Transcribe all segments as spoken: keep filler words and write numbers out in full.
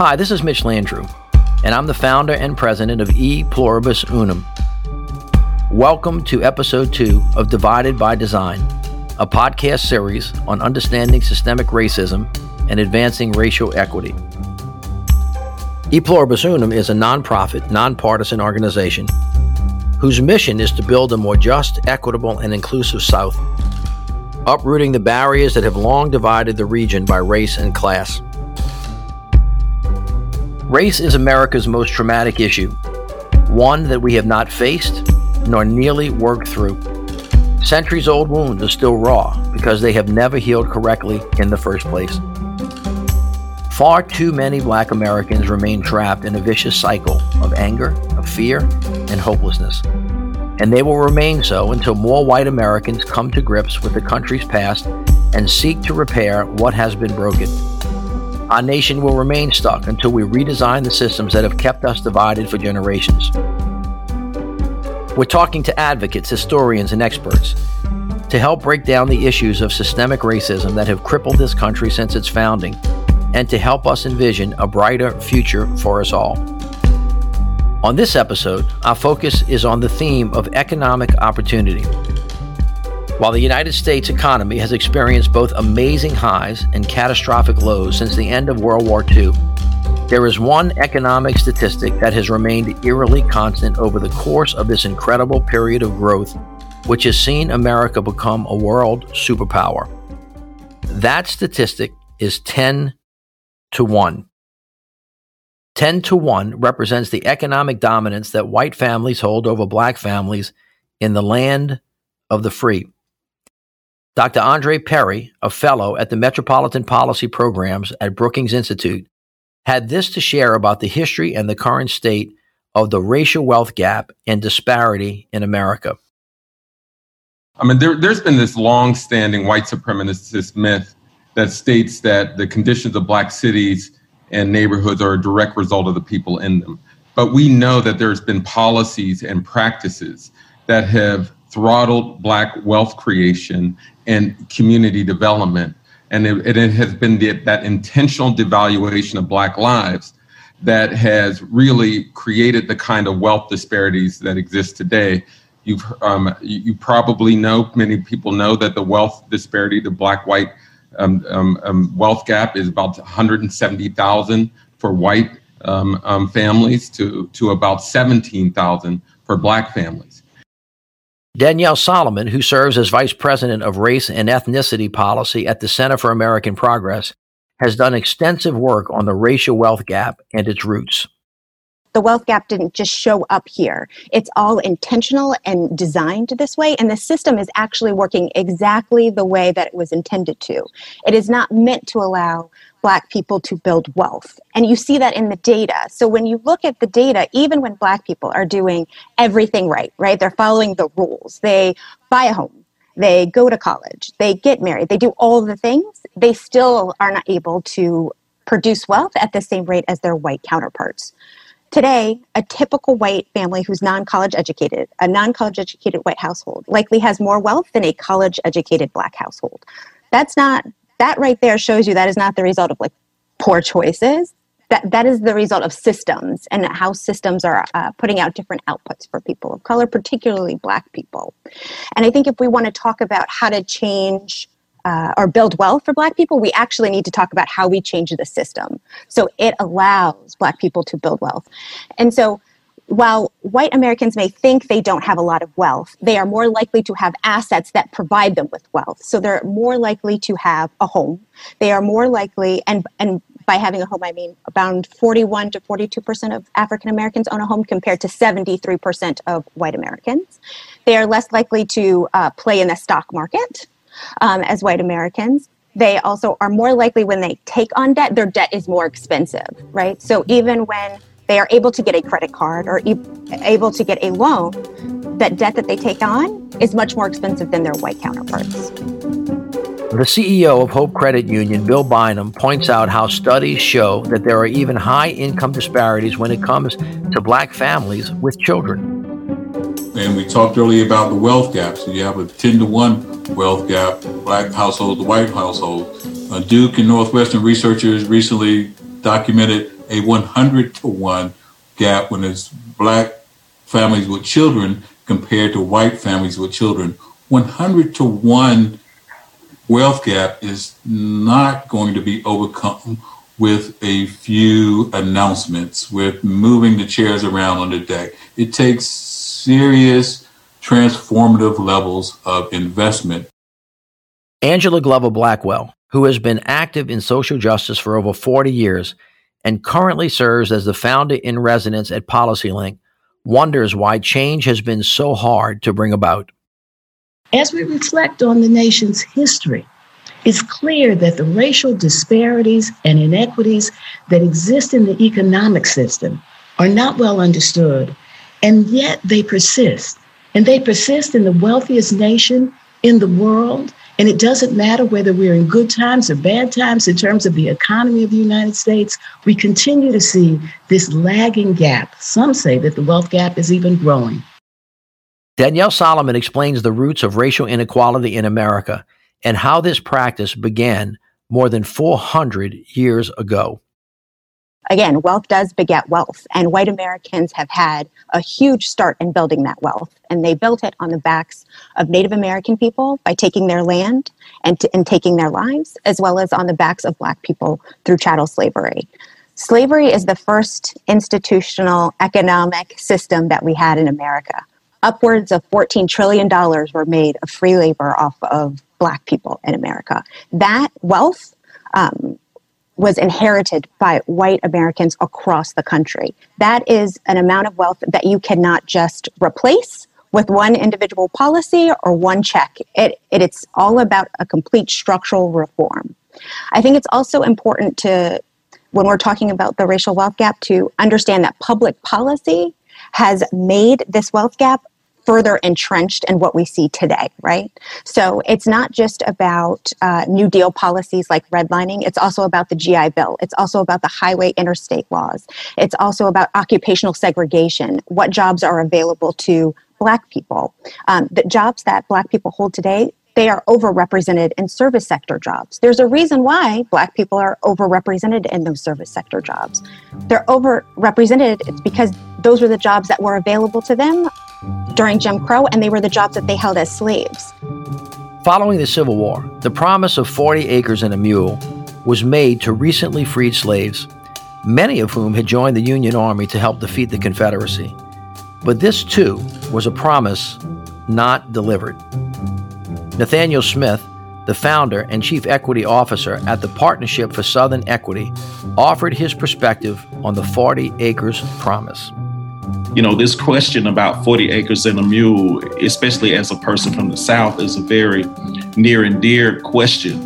Hi, this is Mitch Landrieu, and I'm the founder and president of E Pluribus Unum. Welcome to episode two of Divided by Design, a podcast series on understanding systemic racism and advancing racial equity. E Pluribus Unum is a nonprofit, nonpartisan organization whose mission is to build a more just, equitable, and inclusive South, uprooting the barriers that have long divided the region by race and class. Race is America's most traumatic issue, one that we have not faced nor nearly worked through. Centuries-old wounds are still raw because they have never healed correctly in the first place. Far too many Black Americans remain trapped in a vicious cycle of anger, of fear, and hopelessness. And they will remain so until more white Americans come to grips with the country's past and seek to repair what has been broken. Our nation will remain stuck until we redesign the systems that have kept us divided for generations. We're talking to advocates, historians, and experts to help break down the issues of systemic racism that have crippled this country since its founding, and to help us envision a brighter future for us all. On this episode, our focus is on the theme of economic opportunity. While the United States economy has experienced both amazing highs and catastrophic lows since the end of World War Two, there is one economic statistic that has remained eerily constant over the course of this incredible period of growth, which has seen America become a world superpower. That statistic is ten to one. ten to one represents the economic dominance that white families hold over Black families in the land of the free. Doctor Andre Perry, a fellow at the Metropolitan Policy Programs at Brookings Institute, had this to share about the history and the current state of the racial wealth gap and disparity in America. I mean, there, there's been this long-standing white supremacist myth that states that the conditions of Black cities and neighborhoods are a direct result of the people in them. But we know that there's been policies and practices that have throttled Black wealth creation and community development. And it, it has been the, that intentional devaluation of Black lives that has really created the kind of wealth disparities that exist today. You've, um, you probably know, many people know, that the wealth disparity, the Black-white um, um, um, wealth gap is about one hundred seventy thousand dollars for white um, um, families to, to about seventeen thousand dollars for Black families. Danielle Solomon, who serves as Vice President of Race and Ethnicity Policy at the Center for American Progress, has done extensive work on the racial wealth gap and its roots. The wealth gap didn't just show up here. It's all intentional and designed this way, and the system is actually working exactly the way that it was intended to. It is not meant to allow Black people to build wealth. And you see that in the data. So when you look at the data, even when Black people are doing everything right, right? They're following the rules. They buy a home. They go to college. They get married. They do all the things. They still are not able to produce wealth at the same rate as their white counterparts. Today, a typical white family who's non-college educated, a non-college educated white household, likely has more wealth than a college educated Black household. That's not That right there shows you that is not the result of like poor choices. That that is the result of systems and how systems are uh, putting out different outputs for people of color, particularly Black people. And I think if we want to talk about how to change uh, or build wealth for Black people, we actually need to talk about how we change the system so it allows Black people to build wealth. And so while white Americans may think they don't have a lot of wealth, they are more likely to have assets that provide them with wealth. So they're more likely to have a home. They are more likely, and and by having a home, I mean about forty-one to forty-two percent of African Americans own a home compared to seventy-three percent of white Americans. They are less likely to uh, play in the stock market um, as white Americans. They also are more likely when they take on debt, their debt is more expensive, right? So even when they are able to get a credit card or e- able to get a loan, that debt that they take on is much more expensive than their white counterparts. The C E O of Hope Credit Union, Bill Bynum, points out how studies show that there are even high income disparities when it comes to Black families with children. And we talked earlier about the wealth gap. So you have a ten to one wealth gap, Black household to white household. Uh, Duke and Northwestern researchers recently documented a one hundred to one gap when it's black families with children compared to white families with children. one hundred to one wealth gap is not going to be overcome with a few announcements, with moving the chairs around on the deck. It takes serious, transformative levels of investment. Angela Glover Blackwell, who has been active in social justice for over forty years and currently serves as the founder in residence at PolicyLink, wonders why change has been so hard to bring about. As we reflect on the nation's history, it's clear that the racial disparities and inequities that exist in the economic system are not well understood, and yet they persist. And they persist in the wealthiest nation in the world, and it doesn't matter whether we're in good times or bad times in terms of the economy of the United States, we continue to see this lagging gap. Some say that the wealth gap is even growing. Danielle Solomon explains the roots of racial inequality in America and how this practice began more than four hundred years ago. Again, wealth does beget wealth, and white Americans have had a huge start in building that wealth, and they built it on the backs of Native American people by taking their land and, t- and taking their lives, as well as on the backs of Black people through chattel slavery. Slavery is the first institutional economic system that we had in America. Upwards of fourteen trillion dollars were made of free labor off of Black people in America. That wealth um, was inherited by white Americans across the country. That is an amount of wealth that you cannot just replace with one individual policy or one check. It, it it's all about a complete structural reform. I think it's also important to, when we're talking about the racial wealth gap, to understand that public policy has made this wealth gap further entrenched in what we see today, right? So it's not just about uh, New Deal policies like redlining. It's also about the G I Bill. It's also about the highway interstate laws. It's also about occupational segregation, what jobs are available to Black people. Um, the jobs that Black people hold today, they are overrepresented in service sector jobs. There's a reason why Black people are overrepresented in those service sector jobs. They're overrepresented it's because those were the jobs that were available to them during Jim Crow, and they were the jobs that they held as slaves. Following the Civil War, the promise of forty acres and a mule was made to recently freed slaves, many of whom had joined the Union Army to help defeat the Confederacy. But this, too, was a promise not delivered. Nathaniel Smith, the founder and chief equity officer at the Partnership for Southern Equity, offered his perspective on the forty acres promise. You know, this question about forty acres and a mule, especially as a person from the South, is a very near and dear question.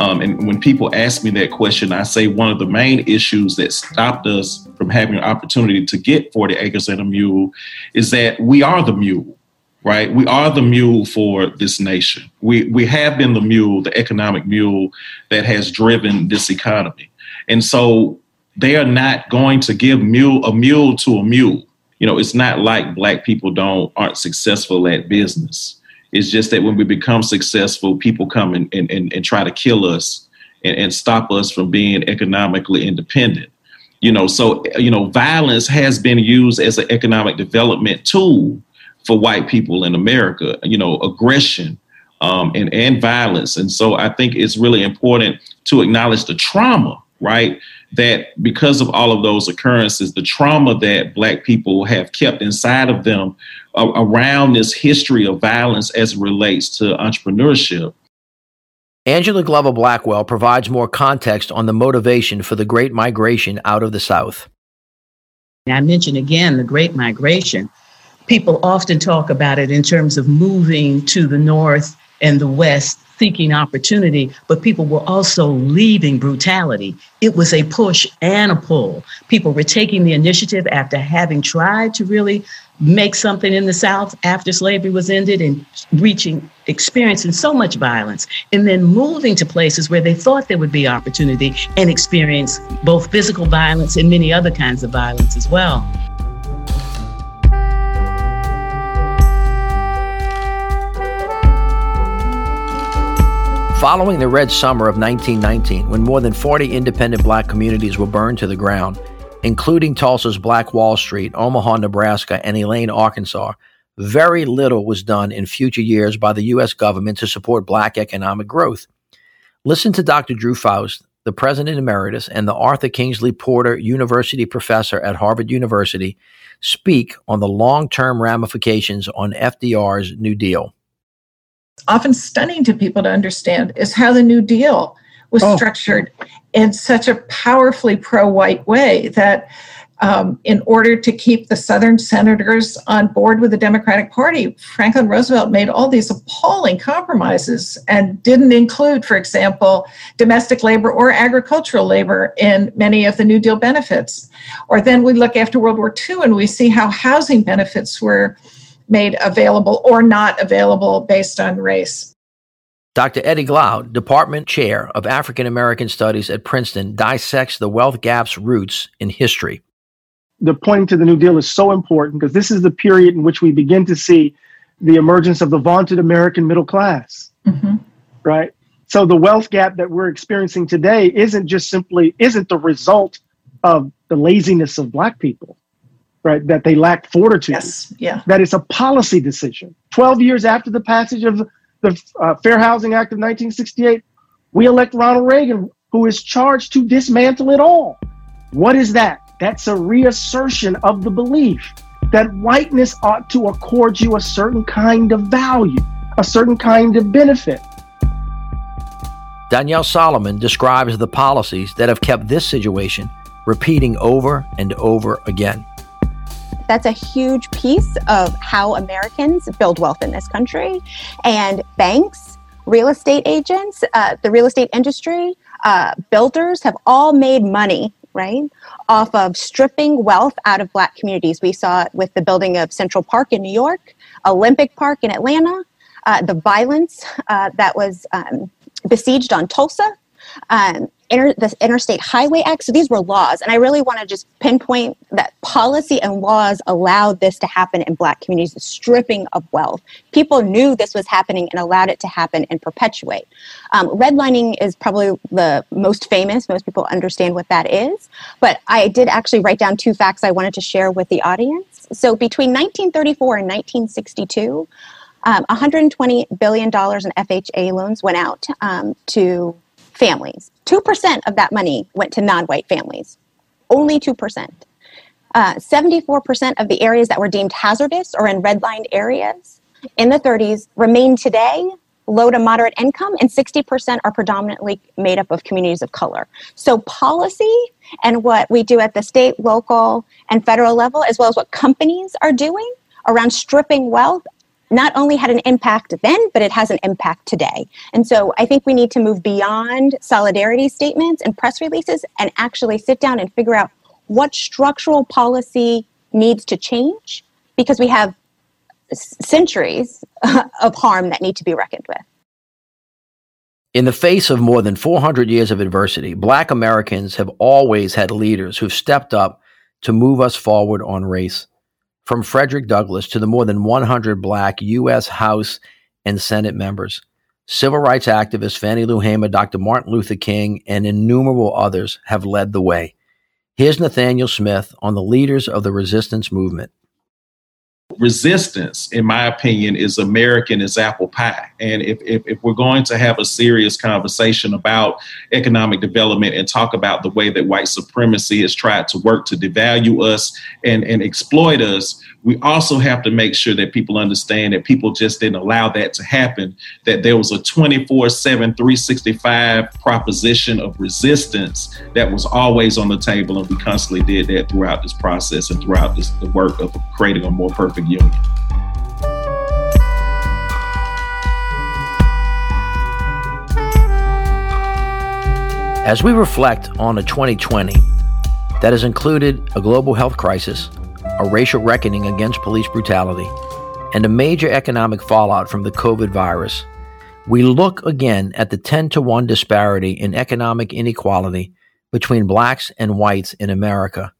Um, and when people ask me that question, I say one of the main issues that stopped us from having an opportunity to get forty acres and a mule is that we are the mule. Right. We are the mule for this nation. We we have been the mule, the economic mule that has driven this economy. And so they are not going to give mule a mule to a mule. You know, it's not like Black people don't aren't successful at business. It's just that when we become successful, people come and and, and, and try to kill us and, and stop us from being economically independent. You know, so, you know, violence has been used as an economic development tool for white people in America, you know, aggression um, and, and violence. And so I think it's really important to acknowledge the trauma, right, that because of all of those occurrences, the trauma that Black people have kept inside of them uh, around this history of violence as it relates to entrepreneurship. Angela Glover Blackwell provides more context on the motivation for the Great Migration out of the South. I mentioned again the Great Migration. People often talk about it in terms of moving to the North and the West, seeking opportunity, but people were also leaving brutality. It was a push and a pull. People were taking the initiative after having tried to really make something in the South after slavery was ended and reaching, experiencing so much violence, and then moving to places where they thought there would be opportunity and experience both physical violence and many other kinds of violence as well. Following the Red Summer of nineteen nineteen, when more than forty independent Black communities were burned to the ground, including Tulsa's Black Wall Street, Omaha, Nebraska, and Elaine, Arkansas, very little was done in future years by the U S government to support Black economic growth. Listen to Doctor Drew Faust, the president emeritus and the Arthur Kingsley Porter University professor at Harvard University, speak on the long-term ramifications on F D R's New Deal. Often stunning to people to understand is how the New Deal was oh. structured in such a powerfully pro-white way that um, in order to keep the Southern senators on board with the Democratic Party, Franklin Roosevelt made all these appalling compromises and didn't include, for example, domestic labor or agricultural labor in many of the New Deal benefits. Or then we look after World War Two and we see how housing benefits were made available or not available based on race. Doctor Eddie Glaude, Department Chair of African American Studies at Princeton, dissects the wealth gap's roots in history. The pointing to the New Deal is so important because this is the period in which we begin to see the emergence of the vaunted American middle class, mm-hmm. right? So the wealth gap that we're experiencing today isn't just simply, isn't the result of the laziness of Black people. Right, that they lack fortitude. Yes, yeah. That it's a policy decision. Twelve years after the passage of the uh, Fair Housing Act of nineteen sixty-eight, we elect Ronald Reagan, who is charged to dismantle it all. What is that? That's a reassertion of the belief that whiteness ought to accord you a certain kind of value, a certain kind of benefit. Danielle Solomon describes the policies that have kept this situation repeating over and over again. That's a huge piece of how Americans build wealth in this country. And banks, real estate agents, uh, the real estate industry, uh, builders have all made money, right, off of stripping wealth out of Black communities. We saw it with the building of Central Park in New York, Olympic Park in Atlanta, uh, the violence uh, that was um, besieged on Tulsa, um, Inter, the Interstate Highway Act. So these were laws. And I really want to just pinpoint that policy and laws allowed this to happen in Black communities, the stripping of wealth. People knew this was happening and allowed it to happen and perpetuate. Um, redlining is probably the most famous. Most people understand what that is. But I did actually write down two facts I wanted to share with the audience. So between nineteen thirty-four and nineteen sixty-two, um, one hundred twenty billion dollars in F H A loans went out um, to families. two percent of that money went to non-white families, only two percent. Uh, seventy-four percent of the areas that were deemed hazardous or in redlined areas in the thirties remain today low to moderate income, and sixty percent are predominantly made up of communities of color. So policy and what we do at the state, local, and federal level, as well as what companies are doing around stripping wealth, not only had an impact then, but it has an impact today. And so I think we need to move beyond solidarity statements and press releases and actually sit down and figure out what structural policy needs to change, because we have centuries of harm that need to be reckoned with. In the face of more than four hundred years of adversity, Black Americans have always had leaders who've stepped up to move us forward on race. From Frederick Douglass to the more than one hundred Black U S House and Senate members, civil rights activists Fannie Lou Hamer, Doctor Martin Luther King, and innumerable others have led the way. Here's Nathaniel Smith on the leaders of the resistance movement. Resistance, in my opinion, is American as apple pie. And if, if, if we're going to have a serious conversation about economic development and talk about the way that white supremacy has tried to work to devalue us and, and exploit us, we also have to make sure that people understand that people just didn't allow that to happen, that there was a twenty-four seven, three sixty-five proposition of resistance that was always on the table. And we constantly did that throughout this process and throughout this, the work of creating a more perfect union. As we reflect on a twenty twenty that has included a global health crisis, a racial reckoning against police brutality, and a major economic fallout from the COVID virus, we look again at the ten to one disparity in economic inequality between Blacks and whites in America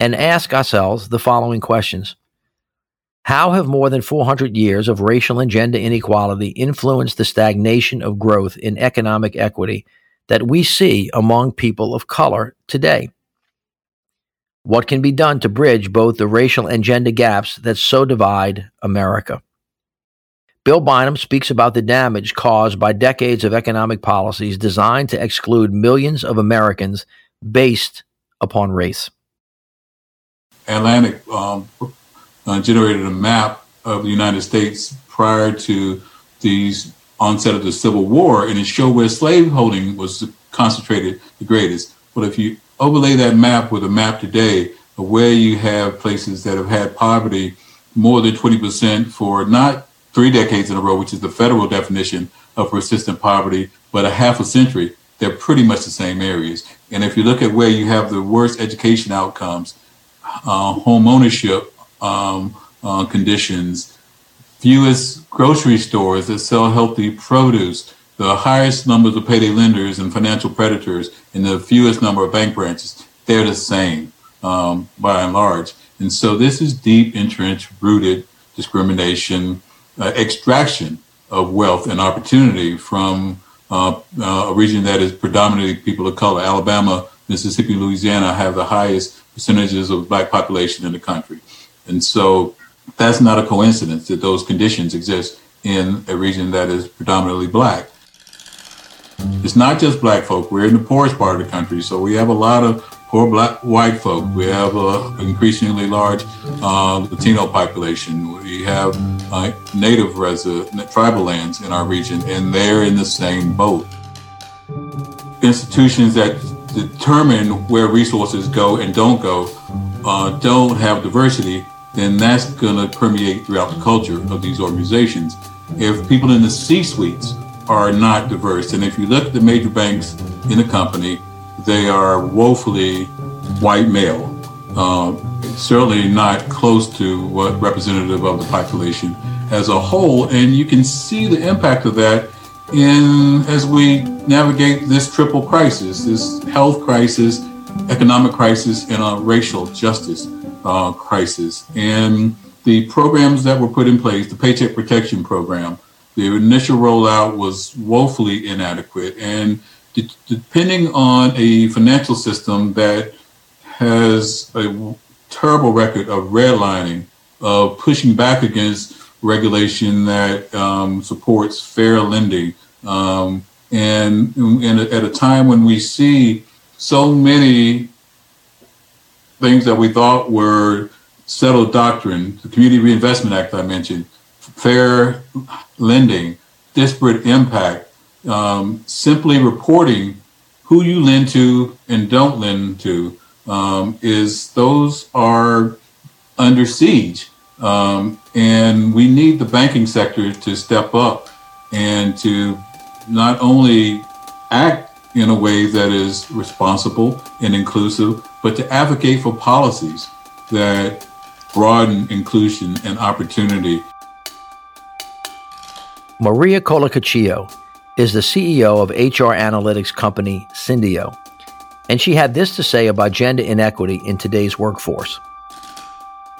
and ask ourselves the following questions. How have more than four hundred years of racial and gender inequality influenced the stagnation of growth in economic equity that we see among people of color today? What can be done to bridge both the racial and gender gaps that so divide America? Bill Bynum speaks about the damage caused by decades of economic policies designed to exclude millions of Americans based upon race. Atlantic um, uh, generated a map of the United States prior to the onset of the Civil War, and it showed where slaveholding was concentrated the greatest. But if you overlay that map with a map today of where you have places that have had poverty more than twenty percent for not three decades in a row, which is the federal definition of persistent poverty, but a half a century, they're pretty much the same areas. And if you look at where you have the worst education outcomes, uh, home ownership um, uh, conditions, fewest grocery stores that sell healthy produce, the highest numbers of payday lenders and financial predators, and the fewest number of bank branches, they're the same um, by and large. And so this is deep, entrenched, rooted discrimination, Uh, extraction of wealth and opportunity from uh, uh, a region that is predominantly people of color. Alabama, Mississippi, Louisiana have the highest percentages of black population in the country. And so that's not a coincidence that those conditions exist in a region that is predominantly black. It's not just black folk. We're in the poorest part of the country, so we have a lot of poor black, white folk. We have an increasingly large uh, Latino population. We have uh, native resident, tribal lands in our region, and they're in the same boat. Institutions that determine where resources go and don't go uh, don't have diversity, then that's going to permeate throughout the culture of these organizations. If people in the C-suites are not diverse, and if you look at the major banks in the company, they are woefully white male, uh, certainly not close to what representative of the population as a whole. And you can see the impact of that in as we navigate this triple crisis, this health crisis, economic crisis, and a racial justice uh, crisis. And the programs that were put in place, the Paycheck Protection Program, the initial rollout was woefully inadequate. And de- depending on a financial system that has a terrible record of redlining, of pushing back against regulation that um, supports fair lending. Um, and, and at a time when we see so many things that we thought were settled doctrine, the Community Reinvestment Act I mentioned, fair lending, disparate impact, um, simply reporting who you lend to and don't lend to, um, is those are under siege. Um, and we need the banking sector to step up and to not only act in a way that is responsible and inclusive, but to advocate for policies that broaden inclusion and opportunity. Maria Colacchio is the C E O of H R analytics company Sindio, and she had this to say about gender inequity in today's workforce.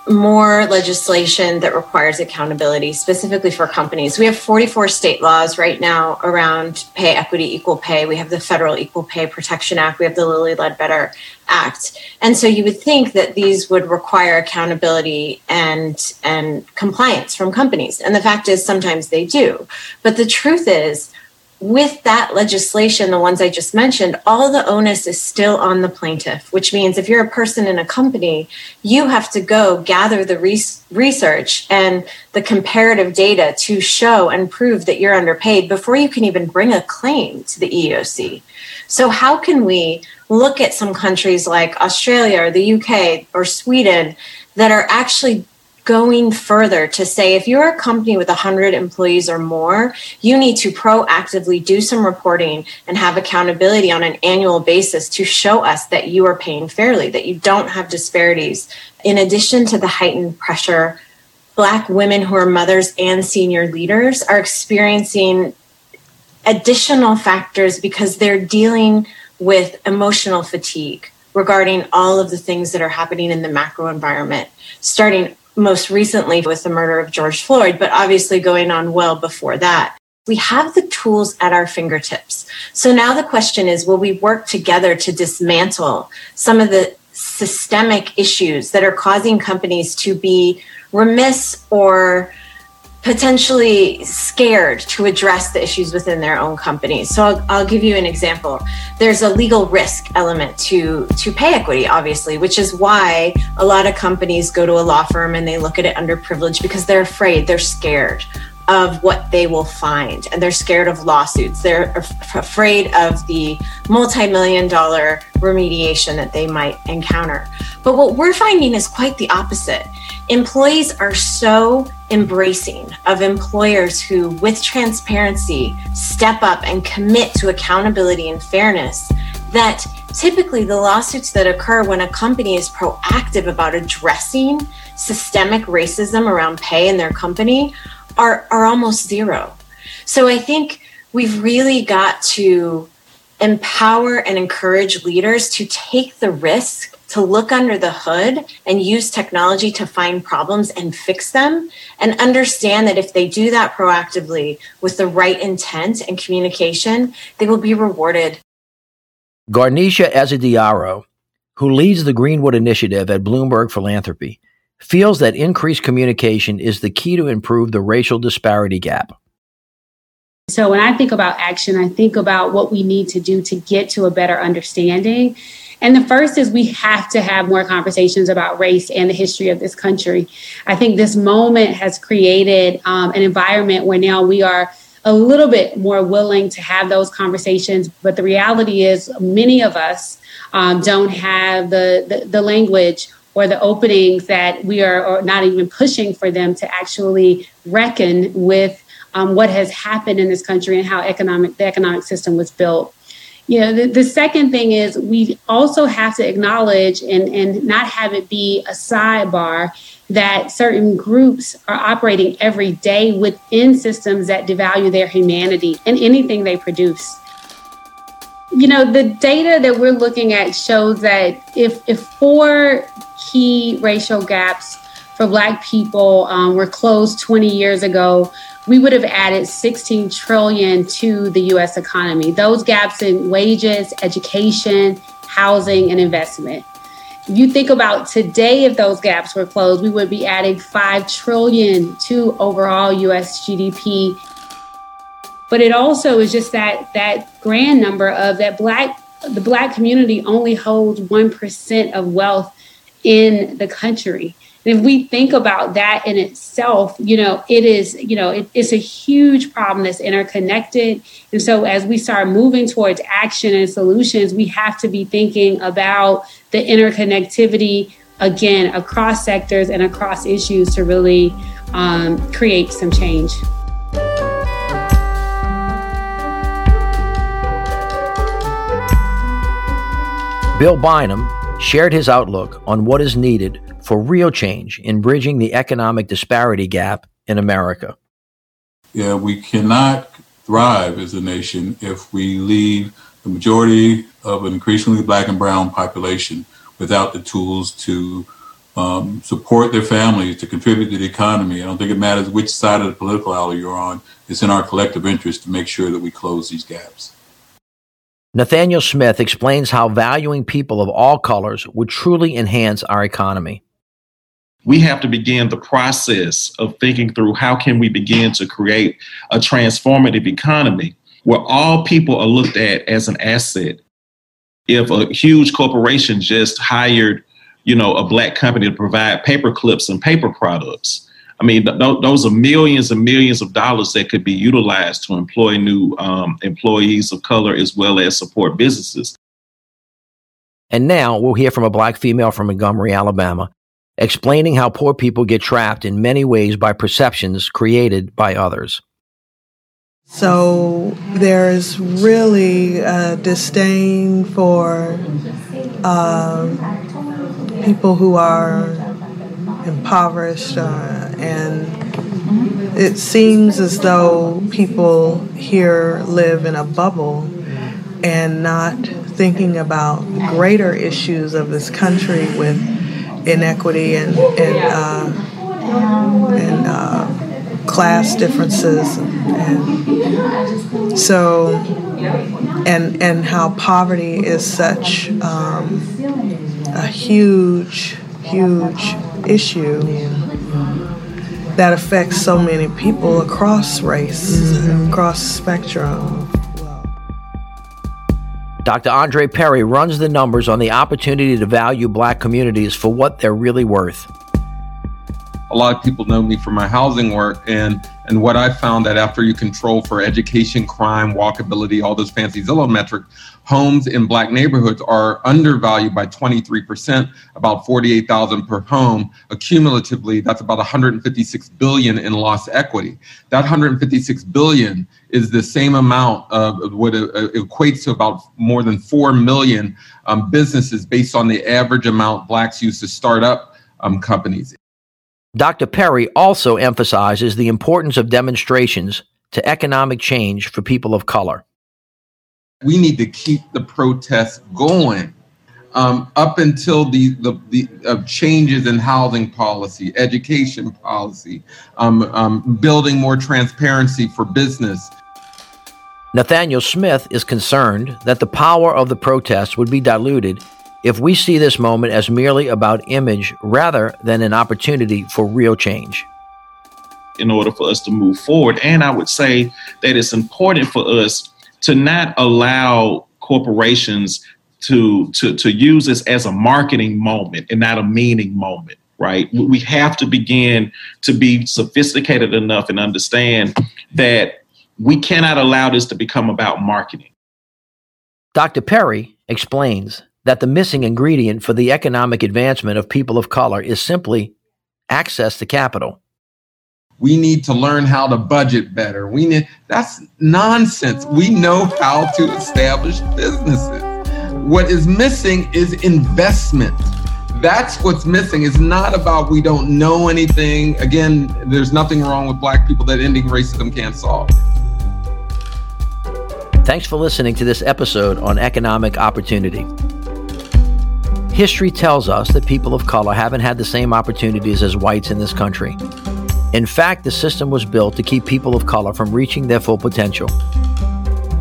More legislation that requires accountability, specifically for companies. We have forty-four state laws right now around pay equity, equal pay. We have the Federal Equal Pay Protection Act. We have the Lilly Ledbetter Act. And so you would think that these would require accountability and, and compliance from companies. And the fact is sometimes they do. But the truth is, with that legislation, the ones I just mentioned, all the onus is still on the plaintiff, which means if you're a person in a company, you have to go gather the res- research and the comparative data to show and prove that you're underpaid before you can even bring a claim to the E E O C. So how can we look at some countries like Australia or the U K or Sweden that are actually going further to say, if you're a company with one hundred employees or more, you need to proactively do some reporting and have accountability on an annual basis to show us that you are paying fairly, that you don't have disparities. In addition to the heightened pressure, Black women who are mothers and senior leaders are experiencing additional factors because they're dealing with emotional fatigue regarding all of the things that are happening in the macro environment, starting most recently with the murder of George Floyd, but obviously going on well before that. We have the tools at our fingertips. So now the question is, will we work together to dismantle some of the systemic issues that are causing companies to be remiss or potentially scared to address the issues within their own companies. So I'll, I'll give you an example. There's a legal risk element to, to pay equity, obviously, which is why a lot of companies go to a law firm and they look at it under privilege because they're afraid, they're scared of what they will find. And they're scared of lawsuits. They're af- afraid of the multi-million dollar remediation that they might encounter. But what we're finding is quite the opposite. Employees are so embracing of employers who, with transparency, step up and commit to accountability and fairness, that typically the lawsuits that occur when a company is proactive about addressing systemic racism around pay in their company are, are almost zero. So I think we've really got to empower and encourage leaders to take the risk, to look under the hood and use technology to find problems and fix them, and understand that if they do that proactively with the right intent and communication, they will be rewarded. Garnisha Azadiaro, who leads the Greenwood Initiative at Bloomberg Philanthropy, feels that increased communication is the key to improve the racial disparity gap. So when I think about action, I think about what we need to do to get to a better understanding. And the first is we have to have more conversations about race and the history of this country. I think this moment has created um, an environment where now we are a little bit more willing to have those conversations. But the reality is many of us um, don't have the, the, the language or the openings that we are or not even pushing for them to actually reckon with um, what has happened in this country and how economic the economic system was built. You know, the, the second thing is we also have to acknowledge and, and not have it be a sidebar that certain groups are operating every day within systems that devalue their humanity and anything they produce. You know, the data that we're looking at shows that if, if four key racial gaps for Black people um, were closed twenty years ago, we would have added sixteen trillion dollars to the U S economy. Those gaps in wages, education, housing, and investment. If you think about today, if those gaps were closed, we would be adding five trillion dollars to overall U S G D P. But it also is just that that grand number of that black the Black community only holds one percent of wealth in the country. And if we think about that in itself, you know, it is, you know, it, it's a huge problem that's interconnected. And so as we start moving towards action and solutions, we have to be thinking about the interconnectivity, again, across sectors and across issues to really um, create some change. Bill Bynum shared his outlook on what is needed for real change in bridging the economic disparity gap in America. Yeah, we cannot thrive as a nation if we leave the majority of an increasingly Black and brown population without the tools to um, support their families, to contribute to the economy. I don't think it matters which side of the political aisle you're on. It's in our collective interest to make sure that we close these gaps. Nathaniel Smith explains how valuing people of all colors would truly enhance our economy. We have to begin the process of thinking through how can we begin to create a transformative economy where all people are looked at as an asset. If a huge corporation just hired, you know, a Black company to provide paper clips and paper products, I mean, th- th- those are millions and millions of dollars that could be utilized to employ new um, employees of color as well as support businesses. And now we'll hear from a Black female from Montgomery, Alabama, explaining how poor people get trapped in many ways by perceptions created by others. So there's really a disdain for um, people who are impoverished, uh, and it seems as though people here live in a bubble and not thinking about greater issues of this country with inequity and and, uh, and uh, class differences, and so and and how poverty is such um, a huge, huge issue that affects so many people across race, mm-hmm. across spectrum. Doctor Andre Perry runs the numbers on the opportunity to value black communities for what they're really worth. A lot of people know me for my housing work, and, and what I found that after you control for education, crime, walkability, all those fancy Zillow metrics, homes in black neighborhoods are undervalued by twenty-three percent, about forty-eight thousand per home. Accumulatively, that's about one hundred fifty-six billion in lost equity. That one hundred fifty-six billion is the same amount of what equates to about more than four million um, businesses based on the average amount blacks use to start up um, companies. Doctor Perry also emphasizes the importance of demonstrations to economic change for people of color. We need to keep the protests going um, up until the the, the uh, changes in housing policy, education policy, um, um, building more transparency for business. Nathaniel Smith is concerned that the power of the protests would be diluted if we see this moment as merely about image rather than an opportunity for real change. In order for us to move forward, and I would say that it's important for us to not allow corporations to, to, to use this as a marketing moment and not a meaning moment, right? We have to begin to be sophisticated enough and understand that we cannot allow this to become about marketing. Doctor Perry explains that the missing ingredient for the economic advancement of people of color is simply access to capital. We need to learn how to budget better. We need, that's nonsense. We know how to establish businesses. What is missing is investment. That's what's missing. It's not about we don't know anything. Again, there's nothing wrong with black people that ending racism can't solve. Thanks for listening to this episode on economic opportunity. History tells us that people of color haven't had the same opportunities as whites in this country. In fact, the system was built to keep people of color from reaching their full potential.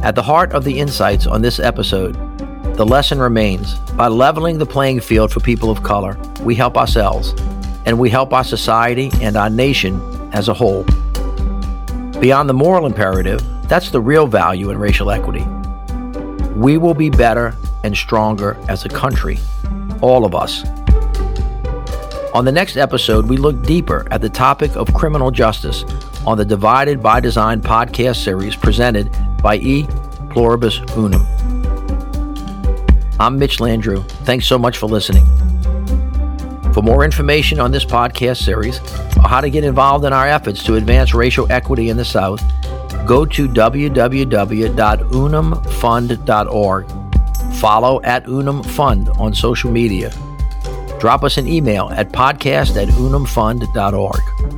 At the heart of the insights on this episode, the lesson remains: by leveling the playing field for people of color, we help ourselves, and we help our society and our nation as a whole. Beyond the moral imperative, that's the real value in racial equity. We will be better and stronger as a country, all of us. On the next episode, we look deeper at the topic of criminal justice on the Divided by Design podcast series presented by E Pluribus Unum. I'm Mitch Landrieu. Thanks so much for listening. For more information on this podcast series or how to get involved in our efforts to advance racial equity in the South, go to w w w dot unum fund dot org. Follow at Unum Fund on social media. Drop us an email at podcast at unum fund dot org.